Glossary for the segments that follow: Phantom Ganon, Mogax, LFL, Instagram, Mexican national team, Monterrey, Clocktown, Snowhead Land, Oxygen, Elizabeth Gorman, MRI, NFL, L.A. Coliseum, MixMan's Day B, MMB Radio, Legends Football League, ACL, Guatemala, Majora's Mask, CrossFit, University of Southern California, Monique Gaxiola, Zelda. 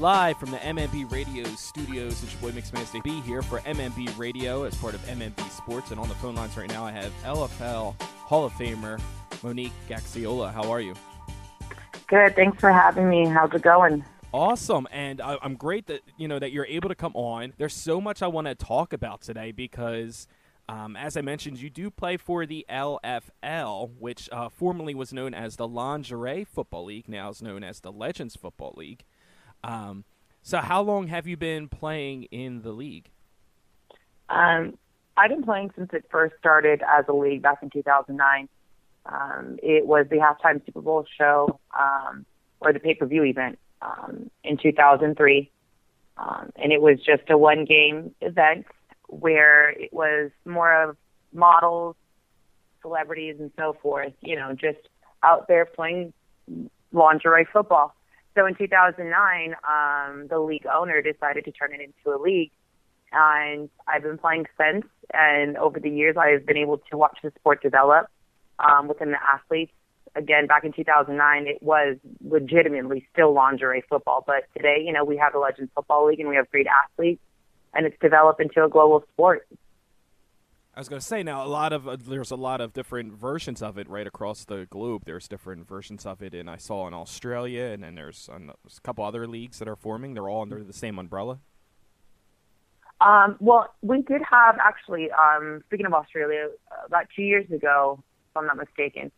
Live from the MMB Radio studios, it's your boy MixMan's Day B here for MMB Radio as part of MMB Sports. And on the phone lines right now, I have LFL Hall of Famer Monique Gaxiola. How are you? Good. Thanks for having me. How's it going? Awesome. And I'm great that, you know, that you're able to come on. There's so much I want to talk about today because, as I mentioned, you do play for the LFL, which formerly was known as the Lingerie Football League, now is known as the Legends Football League. So how long have you been playing in the league? I've been playing since it first started as a league back in 2009. It was the halftime Super Bowl show, or the pay-per-view event, in 2003. And it was just a one-game event where it was more of models, celebrities, and so forth, you know, just out there playing lingerie football. So in 2009, the league owner decided to turn it into a league, and I've been playing since, and over the years I've been able to watch the sport develop within the athletes. Again, back in 2009, it was legitimately still lingerie football, but today, you know, we have the Legends Football League, and we have great athletes, and it's developed into a global sport. I was going to say, now, there's a lot of different versions of it right across the globe. There's different versions of it, and I saw in Australia, and then there's a couple other leagues that are forming. They're all under the same umbrella. Well, we did have, actually, speaking of Australia, about 2 years ago, if I'm not mistaken,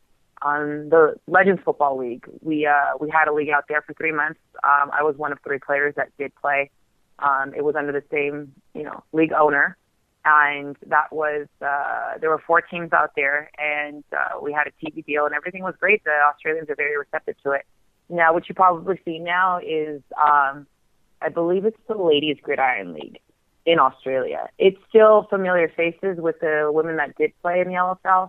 the Legends Football League, we had a league out there for 3 months. I was one of three players that did play. It was under the same, you know, league owner. And that was, there were four teams out there, and we had a TV deal, and everything was great. The Australians are very receptive to it. Now, what you probably see now is, I believe it's the Ladies Gridiron League in Australia. It's still familiar faces with the women that did play in the LFL,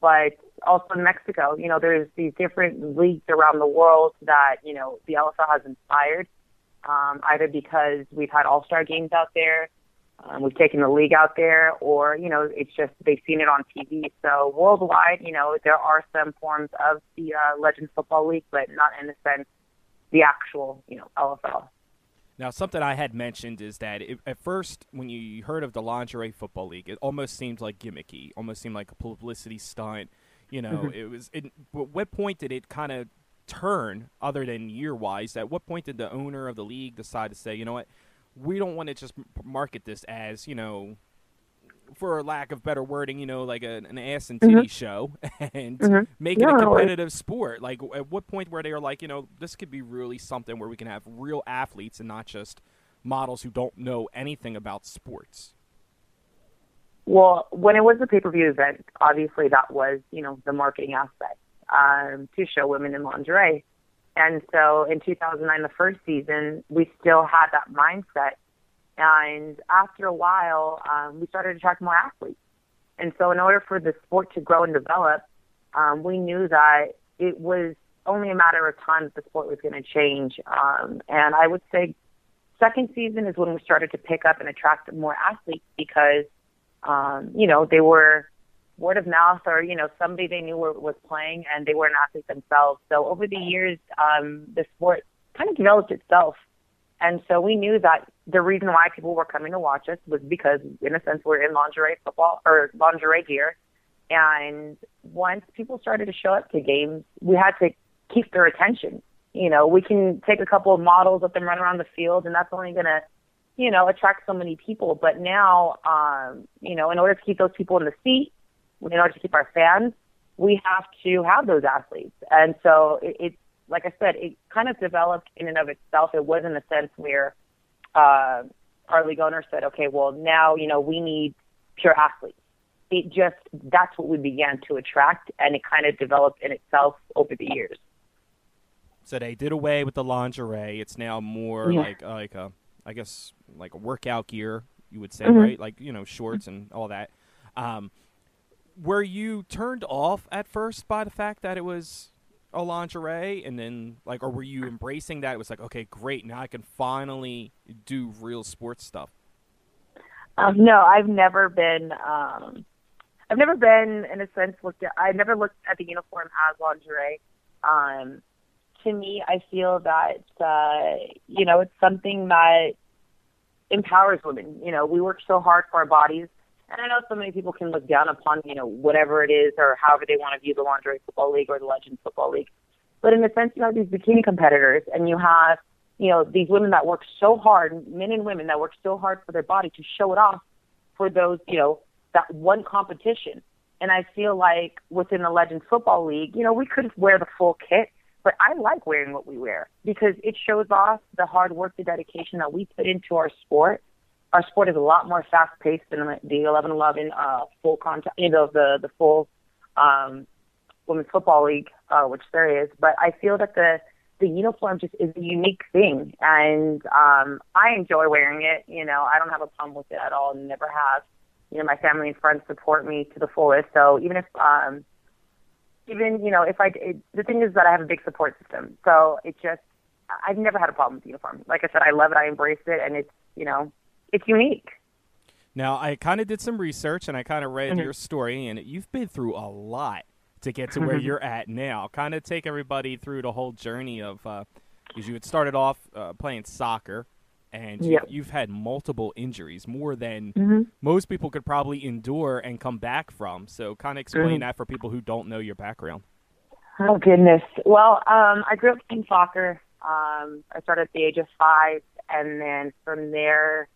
but also in Mexico. You know, there's these different leagues around the world that, you know, the LFL has inspired, either because we've had all-star games out there, we've taken the league out there, or, you know, it's just they've seen it on TV. So worldwide, you know, there are some forms of the Legends Football League, but not in the sense the actual, you know, LFL. Now, something I had mentioned is that at first, when you heard of the Lingerie Football League, it almost seemed like gimmicky, almost seemed like a publicity stunt. You know, mm-hmm. At what point did it kind of turn, other than year-wise? At what point did the owner of the league decide to say, you know what, we don't want to just market this as, you know, for lack of better wording, you know, like an ass and titty mm-hmm. show and mm-hmm. make it a competitive sport? Like, at what point where they are like, you know, this could be really something where we can have real athletes and not just models who don't know anything about sports? Well, when it was the pay-per-view event, obviously that was, you know, the marketing aspect to show women in lingerie. And so in 2009, the first season, we still had that mindset. And after a while, we started to attract more athletes. And so in order for the sport to grow and develop, we knew that it was only a matter of time that the sport was going to change. And I would say second season is when we started to pick up and attract more athletes because, you know, they were word of mouth, or, you know, somebody they knew was playing and they were an athlete themselves. So over the years, the sport kind of developed itself. And so we knew that the reason why people were coming to watch us was because, in a sense, we're in lingerie football or lingerie gear. And once people started to show up to games, we had to keep their attention. You know, we can take a couple of models, let them run around the field, and that's only going to, you know, attract so many people. But now, you know, in order to keep those people in the seat, in order to keep our fans, we have to have those athletes. And so it's, like I said, it kind of developed in and of itself. It wasn't a sense where our league owner said, okay, well, now, you know, we need pure athletes. It just, that's what we began to attract, and it kind of developed in itself over the years. So they did away with the lingerie. It's now more like a workout gear, you would say, mm-hmm. right? Like, you know, shorts mm-hmm. and all that. Were you turned off at first by the fact that it was a lingerie, and then, like, or were you embracing that? It was like, okay, great, now I can finally do real sports stuff. No, I've never been, in a sense, I never looked at the uniform as lingerie. to me, I feel that, you know, it's something that empowers women. You know, we work so hard for our bodies. And I know so many people can look down upon, you know, whatever it is or however they want to view the Lingerie Football League or the Legends Football League. But in a sense, you have these bikini competitors and you have, you know, these women that work so hard, men and women that work so hard for their body to show it off for those, you know, that one competition. And I feel like within the Legends Football League, you know, we could wear the full kit, but I like wearing what we wear because it shows off the hard work, the dedication that we put into our sport. Our sport is a lot more fast-paced than the 11-11 full contact, you know, the full Women's Football League, which there is. But I feel that the uniform just is a unique thing, and I enjoy wearing it. You know, I don't have a problem with it at all, and never have. You know, my family and friends support me to the fullest. So even if, the thing is that I have a big support system. So it just, I've never had a problem with the uniform. Like I said, I love it. I embrace it. And it's, you know, it's unique. Now, I kind of did some research and I kind of read your story, and you've been through a lot to get to where you're at now. Kind of take everybody through the whole journey of, because you had started off playing soccer. And you've had multiple injuries, more than most people could probably endure and come back from. So kind of explain that for people who don't know your background. Oh, goodness. Well, I grew up in soccer. I started at the age of 5. And then from there,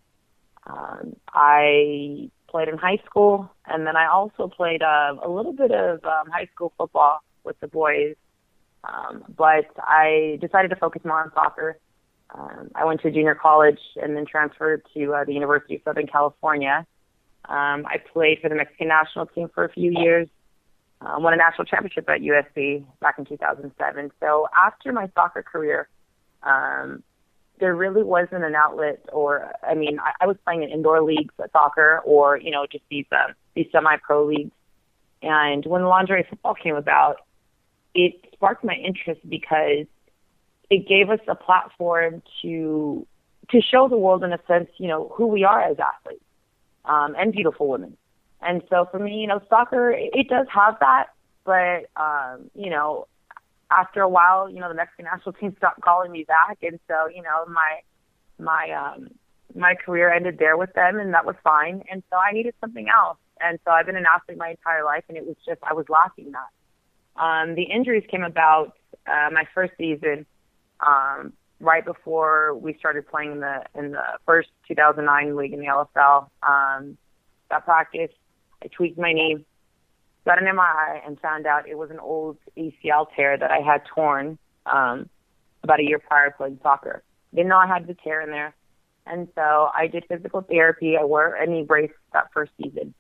I played in high school. And then I also played a little bit of high school football with the boys. But I decided to focus more on soccer. I went to junior college and then transferred to the University of Southern California. I played for the Mexican national team for a few years, won a national championship at USC back in 2007. So after my soccer career, there really wasn't an outlet or, I mean, I was playing in indoor leagues at soccer or, you know, just these semi-pro leagues. And when lingerie football came about, it sparked my interest because it gave us a platform to show the world, in a sense, you know, who we are as athletes and beautiful women. And so for me, you know, soccer, it does have that. But, you know, after a while, you know, the Mexican national team stopped calling me back. And so, you know, my career ended there with them, and that was fine. And so I needed something else. And so I've been an athlete my entire life, and it was just I was lacking that. The injuries came about my first season. Right before we started playing in the first 2009 league in the LFL, that practice, I tweaked my knee, got an MRI, and found out it was an old ACL tear that I had torn about a year prior playing soccer. Didn't know I had the tear in there, and so I did physical therapy. I wore a knee brace that first season.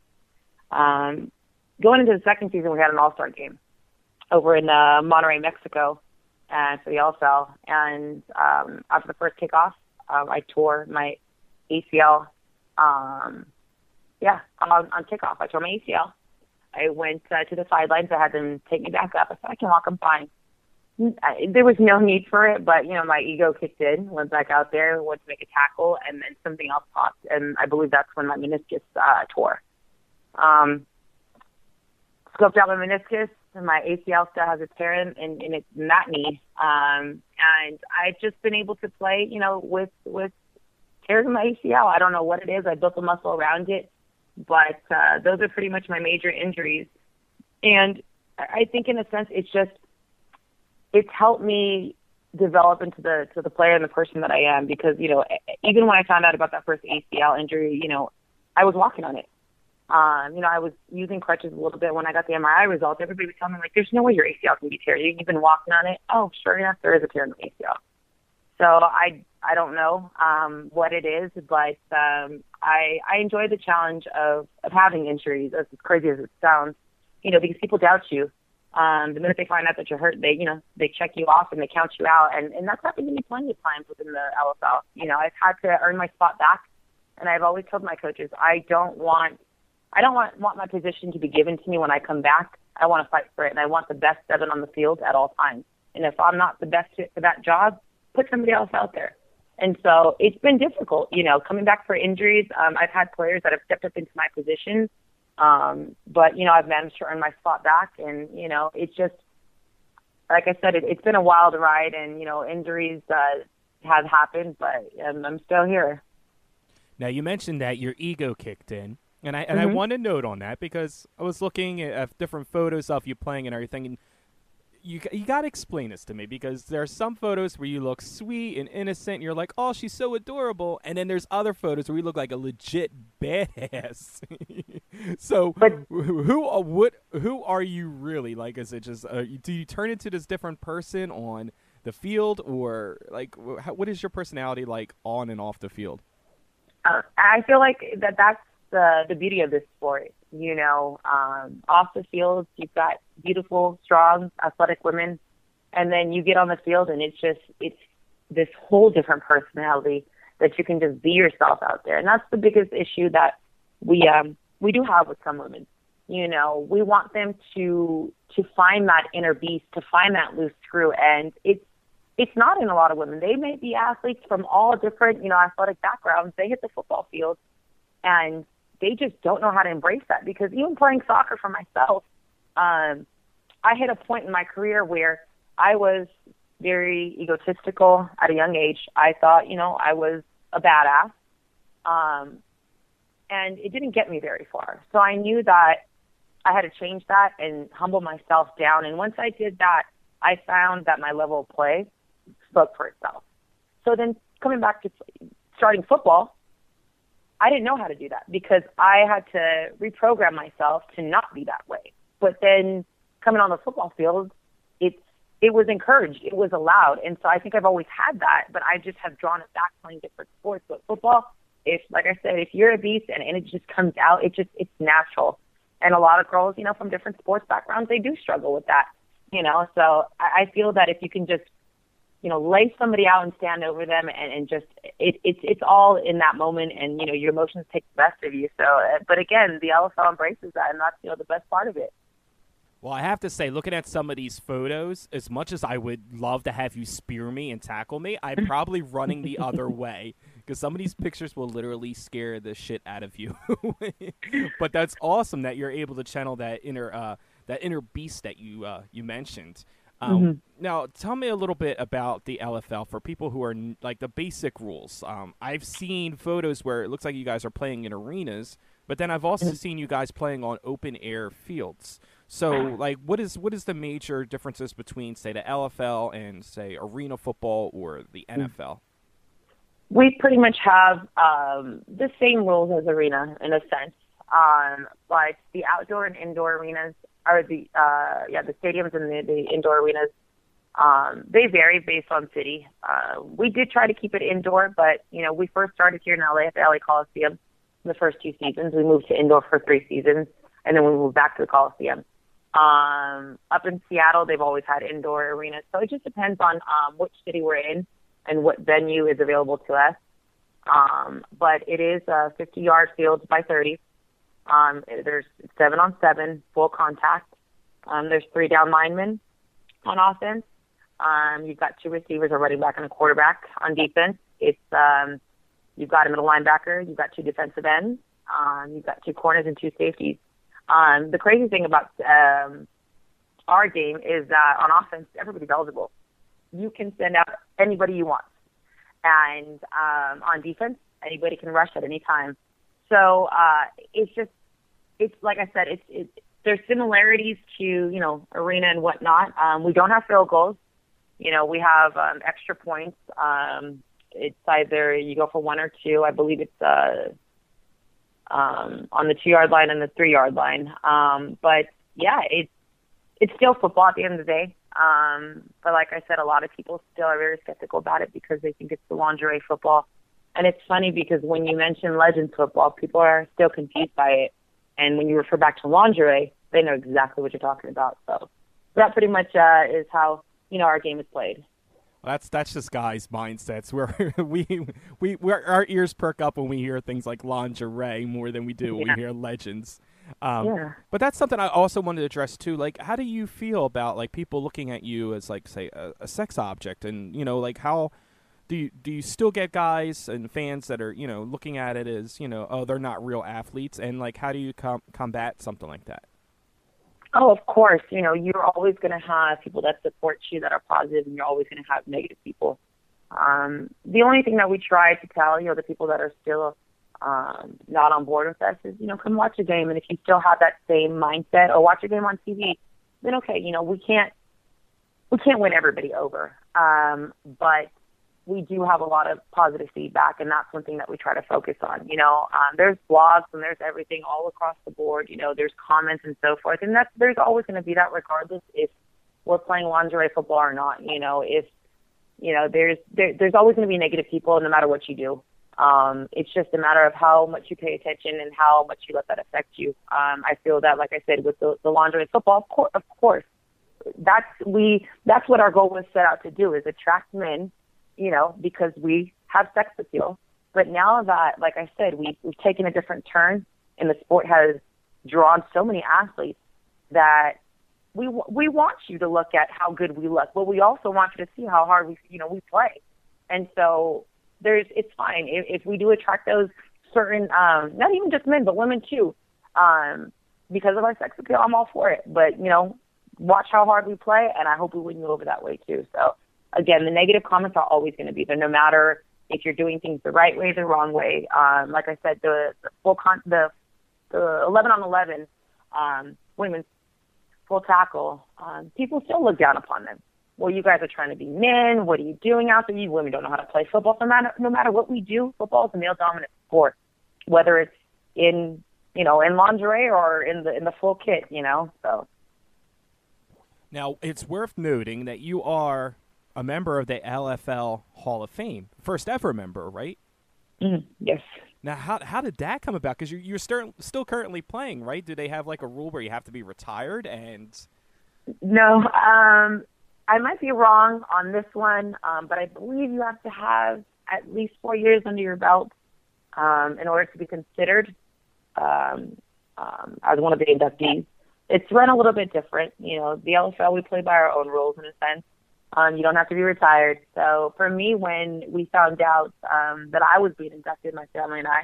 Going into the second season, we had an all-star game over in Monterrey, Mexico. And for the LFL, and after the first kickoff, I tore my ACL. On kickoff, I tore my ACL. I went to the sidelines. I had them take me back up. I said, I can walk. I'm fine. There was no need for it, but, you know, my ego kicked in, went back out there, went to make a tackle, and then something else popped, and I believe that's when my meniscus tore. Scoped out my meniscus. My ACL still has a tear in its that knee, and I've just been able to play, you know, with tears in my ACL. I don't know what it is. I built a muscle around it, but those are pretty much my major injuries. And I think, in a sense, it's helped me develop into the player and the person that I am. Because, you know, even when I found out about that first ACL injury, you know, I was walking on it. You know, I was using crutches a little bit when I got the MRI results. Everybody was telling me, like, there's no way your ACL can be tear. You've been walking on it. Oh, sure enough, there is a tear in the ACL. So I don't know what it is, but I enjoy the challenge of having injuries, as crazy as it sounds, you know, because people doubt you. The minute they find out that you're hurt, they check you off and they count you out. And that's happened to me plenty of times within the LFL. You know, I've had to earn my spot back, and I've always told my coaches, I don't want my position to be given to me when I come back. I want to fight for it, and I want the best 7 on the field at all times. And if I'm not the best fit for that job, put somebody else out there. And so it's been difficult, you know, coming back for injuries. I've had players that have stepped up into my position, but, you know, I've managed to earn my spot back. And, you know, it's just like I said, it's been a wild ride, and, you know, injuries have happened, but I'm still here. Now, you mentioned that your ego kicked in, and I want to note on that, because I was looking at different photos of you playing and everything, and you got to explain this to me, because there are some photos where you look sweet and innocent, and you're like, oh, she's so adorable, and then there's other photos where you look like a legit badass. So but, who are you really? Like, is it just do you turn into this different person on the field, or like what is your personality like on and off the field? I feel like that's the beauty of this sport. You know, off the field, you've got beautiful, strong, athletic women, and then you get on the field, and it's this whole different personality that you can just be yourself out there. And that's the biggest issue that we do have with some women. You know, we want them to find that inner beast, to find that loose screw, and it's not in a lot of women. They may be athletes from all different, you know, athletic backgrounds. They hit the football field, and they just don't know how to embrace that, because even playing soccer for myself, I hit a point in my career where I was very egotistical at a young age. I thought, you know, I was a badass, and it didn't get me very far. So I knew that I had to change that and humble myself down. And once I did that, I found that my level of play spoke for itself. So then coming back to starting football, I didn't know how to do that, because I had to reprogram myself to not be that way. But then coming on the football field, it was encouraged. It was allowed. And so I think I've always had that, but I just have drawn it back playing different sports. But football, like I said, if you're a beast and it just comes out, it's natural. And a lot of girls, you know, from different sports backgrounds, they do struggle with that, you know. So I feel that if you can just, you know, lay somebody out and stand over them, and just it's all in that moment, and you know your emotions take the best of you. So, but again, the LFL embraces that, and that's, you know, the best part of it. Well, I have to say, looking at some of these photos, as much as I would love to have you spear me and tackle me, I'm probably running the other way, because some of these pictures will literally scare the shit out of you. But that's awesome that you're able to channel that inner beast that you mentioned. Now, tell me a little bit about the LFL for people who are like the basic rules. I've seen photos where it looks like you guys are playing in arenas, but then I've also seen you guys playing on open air fields. So, like, what is the major differences between, say, the LFL and, say, arena football or the NFL? We pretty much have the same rules as arena in a sense, but the outdoor and indoor arenas are the stadiums and the indoor arenas. They vary based on city. We did try to keep it indoor, but, you know, we first started here in L.A. at the L.A. Coliseum the first two seasons. We moved to indoor for three seasons, and then we moved back to the Coliseum. Up in Seattle, they've always had indoor arenas. So it just depends on which city we're in and what venue is available to us. But it is 50-yard fields by 30. There's 7-on-7, full contact. There's three down linemen on offense. You've got two receivers, a running back and a quarterback. On defense, it's you've got a middle linebacker, you've got two defensive ends, you've got two corners and two safeties. The crazy thing about our game is that on offense, everybody's eligible. You can send out anybody you want. And on defense, anybody can rush at any time. So it's like I said, there's similarities to, you know, arena and whatnot. We don't have field goals. You know, we have extra points. It's either you go for one or two. I believe it's on the 2-yard line and the 3-yard line. But, yeah, it's still football at the end of the day. But like I said, a lot of people still are very skeptical about it because they think it's the lingerie football. And it's funny because when you mention Legends football, people are still confused by it. And when you refer back to lingerie, they know exactly what you're talking about. So that pretty much is how, you know, our game is played. Well, that's just guys' mindsets. Our ears perk up when we hear things like lingerie more than we do when we hear Legends. But that's something I also wanted to address too. Like, how do you feel about, like, people looking at you as, like, say, a sex object? And, you know, like, how do you still get guys and fans that are, you know, looking at it as, you know, oh, they're not real athletes? And, like, how do you combat something like that? Oh, of course. You know, you're always going to have people that support you that are positive, and you're always going to have negative people. The only thing that we try to tell, you know, the people that are still not on board with us is, you know, come watch a game. And if you still have that same mindset, or watch a game on TV, then okay, you know, we can't win everybody over. But we do have a lot of positive feedback, and that's one thing that we try to focus on. You know, there's blogs and there's everything all across the board. You know, there's comments and so forth, and there's always going to be that, regardless if we're playing lingerie football or not. You know, if you know, there's always going to be negative people, no matter what you do. It's just a matter of how much you pay attention and how much you let that affect you. I feel that, like I said, with the lingerie football, of course, that's what our goal was set out to do, is attract men. You know, because we have sex appeal. But now that, like I said, we've taken a different turn, and the sport has drawn so many athletes that we want you to look at how good we look, but we also want you to see how hard we play. And so it's fine if we do attract those certain, not even just men, but women too, because of our sex appeal. I'm all for it. But you know, watch how hard we play, and I hope we win you over that way too. So. Again, the negative comments are always going to be there, no matter if you're doing things the right way, the wrong way. Like I said, the 11-on-11 women's full tackle, people still look down upon them. Well, you guys are trying to be men. What are you doing out there? You women don't know how to play football. No matter what we do, football is a male-dominant sport, whether it's in lingerie or in the full kit. You know, so. Now it's worth noting that you are a member of the LFL Hall of Fame, first ever member, right? Mm-hmm. Yes. Now, how did that come about? Because you're still currently playing, right? Do they have like a rule where you have to be retired? And no, I might be wrong on this one, but I believe you have to have at least 4 years under your belt in order to be considered as one of the inductees. It's run a little bit different, you know. The LFL, we play by our own rules in a sense. You don't have to be retired. So for me, when we found out that I was being inducted, my family and I,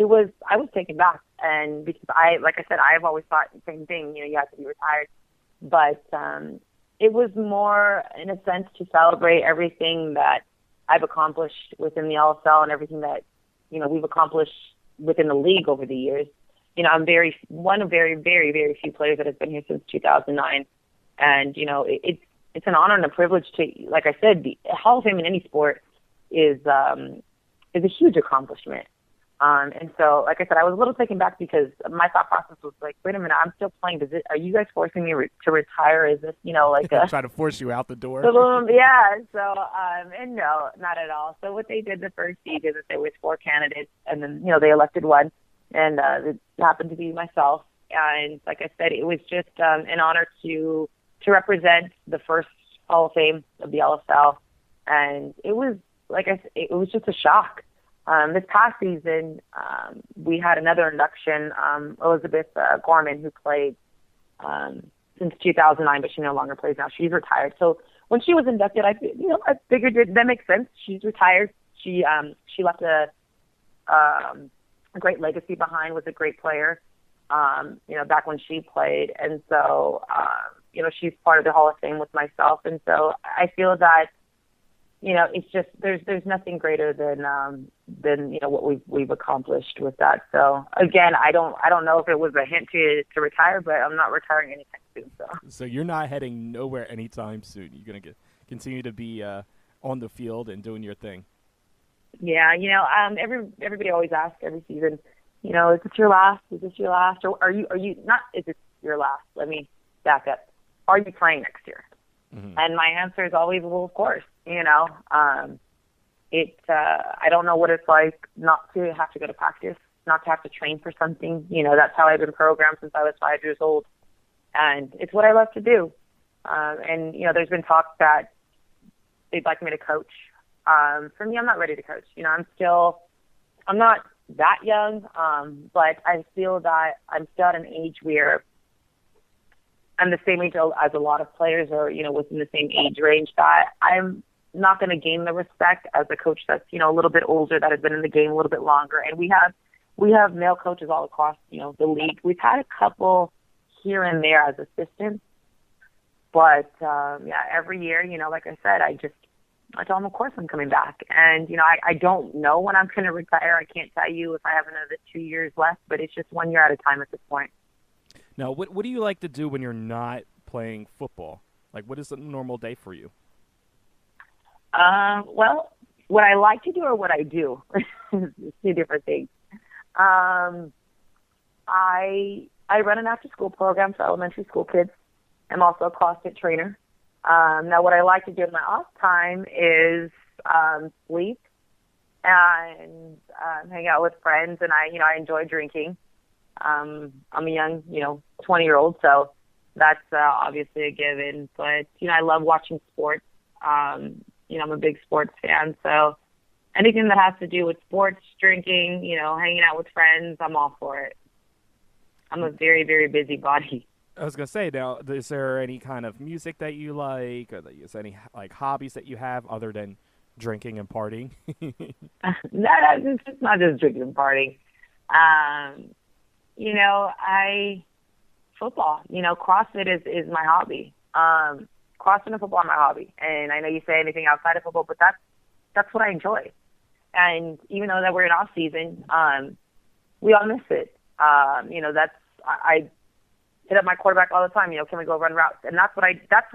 I was taken back. And because like I said, I've always thought the same thing, you know, you have to be retired. But it was more, in a sense, to celebrate everything that I've accomplished within the LFL and everything that, you know, we've accomplished within the league over the years. You know, I'm one of very, very, very few players that has been here since 2009. And, you know, it's an honor and a privilege to, like I said, the Hall of Fame in any sport is a huge accomplishment. And so, like I said, I was a little taken back because my thought process was like, wait a minute, I'm still playing. Are you guys forcing me to retire? Is this, you know, like a... trying to force you out the door? Yeah, so, and no, not at all. So what they did the first week is that there was 4 candidates, and then, you know, they elected one, and it happened to be myself. And like I said, it was just an honor to represent the first Hall of Fame of the LFL. And it was, like I said, it was just a shock. This past season, we had another induction, Elizabeth Gorman, who played since 2009, but she no longer plays now. She's retired. So when she was inducted, I figured that makes sense. She's retired. She left a great legacy behind, was a great player, you know, back when she played. And so, you know, she's part of the Hall of Fame with myself. And so I feel that, you know, it's just, there's nothing greater than, you know, what we've accomplished with that. So again, I don't know if it was a hint to retire, but I'm not retiring anytime soon. So you're not heading nowhere anytime soon. You're going to continue to be on the field and doing your thing. Yeah. You know, everybody always asks every season, you know, is this your last? Is this your last? Or are you not, is this your last? Let me back up. Are you playing next year? Mm-hmm. And my answer is always, well, of course. You know, I don't know what it's like not to have to go to practice, not to have to train for something. You know, that's how I've been programmed since I was 5 years old. And it's what I love to do. And, you know, there's been talk that they'd like me to coach. For me, I'm not ready to coach. You know, I'm not that young, but I feel that I'm still at an age where I'm the same age as a lot of players, or, you know, within the same age range, that I'm not going to gain the respect as a coach that's, you know, a little bit older, that has been in the game a little bit longer. And we have male coaches all across, you know, the league. We've had a couple here and there as assistants. But, yeah, every year, you know, like I said, I tell them, of course, I'm coming back. And, you know, I don't know when I'm going to retire. I can't tell you if I have another 2 years left, but it's just 1 year at a time at this point. Now, what do you like to do when you're not playing football? Like, what is a normal day for you? Well, what I like to do or what I do is two different things. I run an after-school program for elementary school kids. I'm also a CrossFit trainer. Now, what I like to do in my off time is sleep and hang out with friends. And I enjoy drinking. I'm a young, 20-year-old, so that's obviously a given. But, I love watching sports. I'm a big sports fan. So anything that has to do with sports, drinking, hanging out with friends, I'm all for it. I'm a very, very busy body. I was going to say, now, is there any kind of music that you like, or is there any, like, hobbies that you have other than drinking and partying? No, it's not just drinking and partying. Football. CrossFit is my hobby. CrossFit and football are my hobby. And I know you say anything outside of football, but that's what I enjoy. And even though that we're in off season, we all miss it. I hit up my quarterback all the time, can we go run routes? And that's what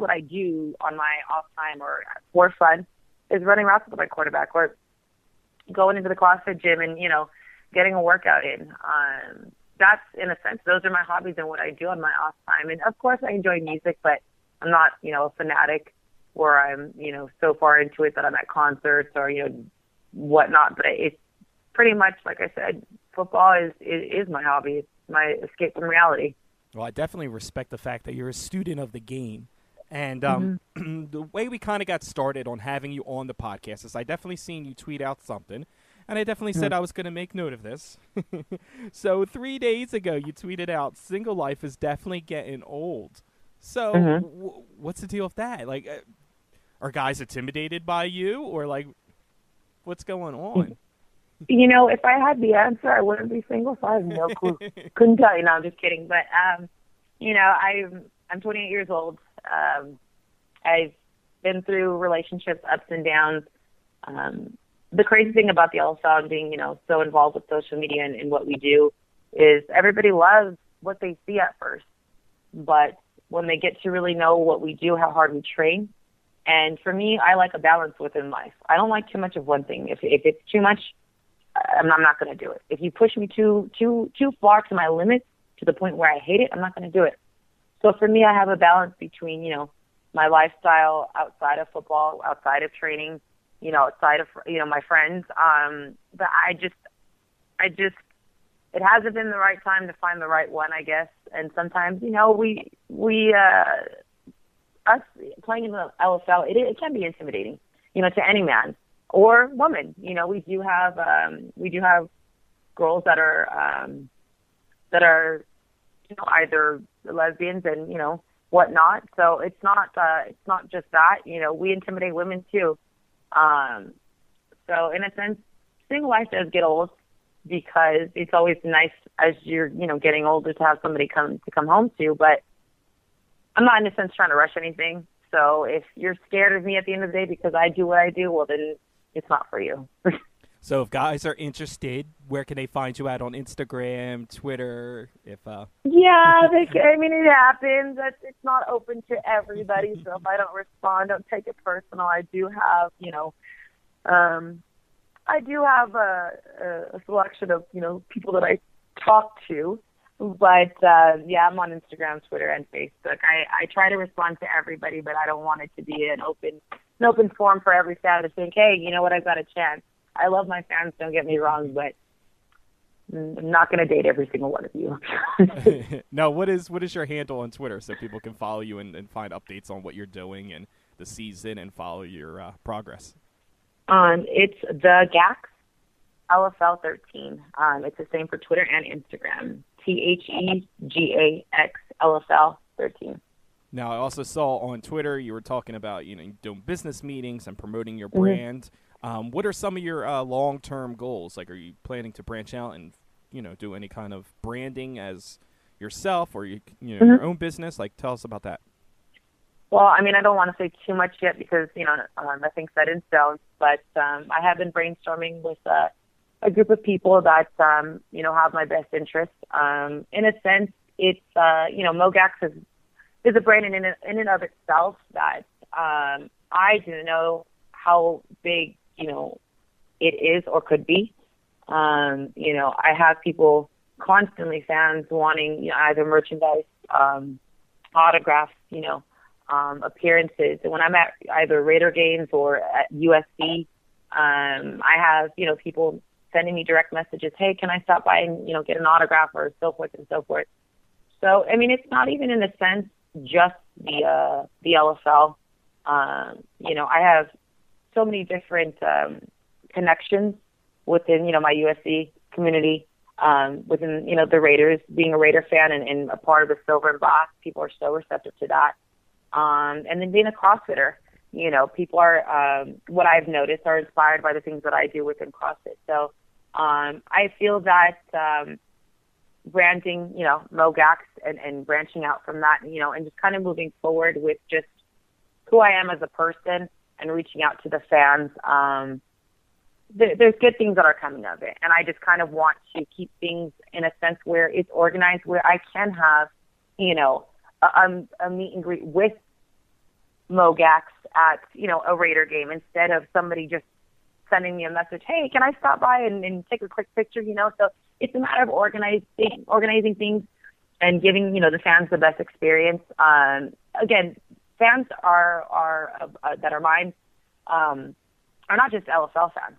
I do on my off time or for fun, is running routes with my quarterback or going into the CrossFit gym and, getting a workout in. That's, in a sense, those are my hobbies and what I do on my off time. And, of course, I enjoy music, but I'm not, a fanatic where I'm, so far into it that I'm at concerts or, whatnot. But it's pretty much, like I said, football is my hobby. It's my escape from reality. Well, I definitely respect the fact that you're a student of the game. And the way we kind of got started on having you on the podcast is I definitely seen you tweet out something, and I definitely said I was going to make note of this. So 3 days ago, you tweeted out, single life is definitely getting old. So what's the deal with that? Like, are guys intimidated by you, or, like, what's going on? If I had the answer, I wouldn't be single, so I have no clue. Couldn't tell you. No, I'm just kidding. But, I'm 28 years old. I've been through relationships, ups and downs. The crazy thing about the LSL being, so involved with social media and what we do is everybody loves what they see at first. But when they get to really know what we do, how hard we train, and for me, I like a balance within life. I don't like too much of one thing. If it's too much, I'm not going to do it. If you push me too far to my limits, to the point where I hate it, I'm not going to do it. So for me, I have a balance between, my lifestyle outside of football, outside of training, outside of, my friends. But I just, it hasn't been the right time to find the right one, I guess. And sometimes, us playing in the LFL, it can be intimidating, to any man or woman. We do have girls that are either lesbians and whatnot. So it's not just that. We intimidate women too. So in a sense, single life does get old, because it's always nice as you're getting older to have somebody come home to, but I'm not, in a sense, trying to rush anything. So if you're scared of me at the end of the day because I do what I do, well, then it's not for you. So if guys are interested, where can they find you at on Instagram, Twitter? Yeah, it happens. It's not open to everybody, so if I don't respond, don't take it personal. I do have, a selection of, people that I talk to. But, I'm on Instagram, Twitter, and Facebook. I try to respond to everybody, but I don't want it to be an open forum for every fan to think, hey, you know what, I've got a chance. I love my fans, don't get me wrong, but I'm not going to date every single one of you. Now, what is your handle on Twitter so people can follow you and find updates on what you're doing and the season and follow your progress? It's the Gax LFL 13. It's the same for Twitter and Instagram. THEGAX LFL 13. Now, I also saw on Twitter you were talking about doing business meetings and promoting your brand. What are some of your long-term goals? Like, are you planning to branch out and do any kind of branding as yourself or you know, mm-hmm. your own business? Like, tell us about that. Well, I mean, I don't want to say too much yet because, you know, nothing's set in stone. But I have been brainstorming with a group of people that, you know, have my best interest. In a sense, it's, you know, Mogax is a brand in and of itself that I didn't know how big, you know, it is or could be. You know, I have people constantly, fans wanting, you know, either merchandise, autographs, you know, appearances. And when I'm at either Raider games or at USC, I have, you know, people sending me direct messages, hey, can I stop by and, you know, get an autograph or so forth and so forth. So, I mean, it's not even in a sense just the LFL. You know, I have so many different connections within, you know, my USC community, within, you know, the Raiders, being a Raider fan and a part of the Silver and Black. People are so receptive to that. And then being a CrossFitter, you know, people are, what I've noticed, are inspired by the things that I do within CrossFit. So I feel that branding, you know, Mogax and branching out from that, you know, and just kind of moving forward with just who I am as a person and reaching out to the fans. There's good things that are coming of it. And I just kind of want to keep things in a sense where it's organized, where I can have, you know, a meet and greet with Mogax at, you know, a Raider game instead of somebody just sending me a message, hey, can I stop by and take a quick picture, you know? So it's a matter of organizing things and giving, you know, the fans the best experience. Again, fans are that are mine are not just LFL fans.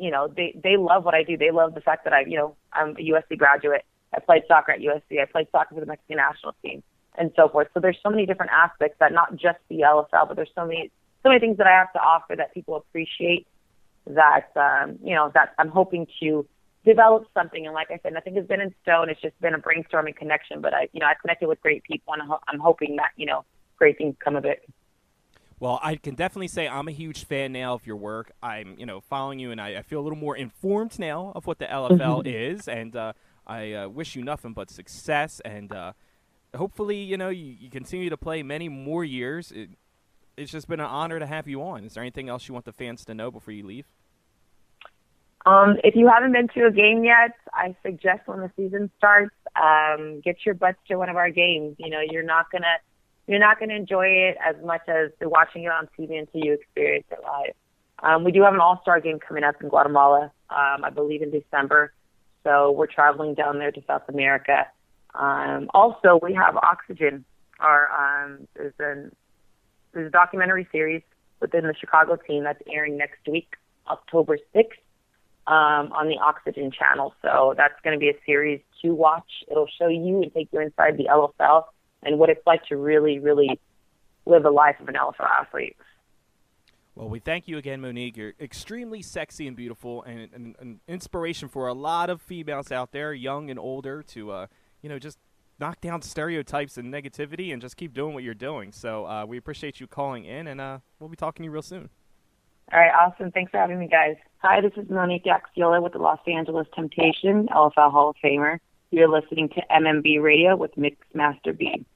You know, they love what I do. They love the fact that I'm a USC graduate. I played soccer at USC. I played soccer for the Mexican national team and so forth. So there's so many different aspects that not just the LFL, but there's so many things that I have to offer that people appreciate that, you know, that I'm hoping to develop something. And like I said, nothing has been in stone. It's just been a brainstorming connection, but I connected with great people and I'm hoping that, you know, great things come of it. Well, I can definitely say I'm a huge fan now of your work. I'm, you know, following you, and I feel a little more informed now of what the LFL is, and I wish you nothing but success, and hopefully, you know, you continue to play many more years. It's just been an honor to have you on. Is there anything else you want the fans to know before you leave? If you haven't been to a game yet, I suggest when the season starts, get your butts to one of our games. You know, you're not going to enjoy it as much as watching it on TV until you experience it live. We do have an all-star game coming up in Guatemala, I believe in December. So we're traveling down there to South America. Also, we have Oxygen. There's a documentary series within the Chicago team that's airing next week, October 6th, on the Oxygen channel. So that's going to be a series to watch. It'll show you and take you inside the LFL and what it's like to really, really live the life of an LFL athlete. Well, we thank you again, Monique. You're extremely sexy and beautiful and an inspiration for a lot of females out there, young and older, to, you know, just knock down stereotypes and negativity and just keep doing what you're doing. So we appreciate you calling in, and we'll be talking to you real soon. All right, awesome. Thanks for having me, guys. Hi, this is Monique Gaxiola with the Los Angeles Temptation, LFL Hall of Famer. You're listening to MMB Radio with MixMan's Day B.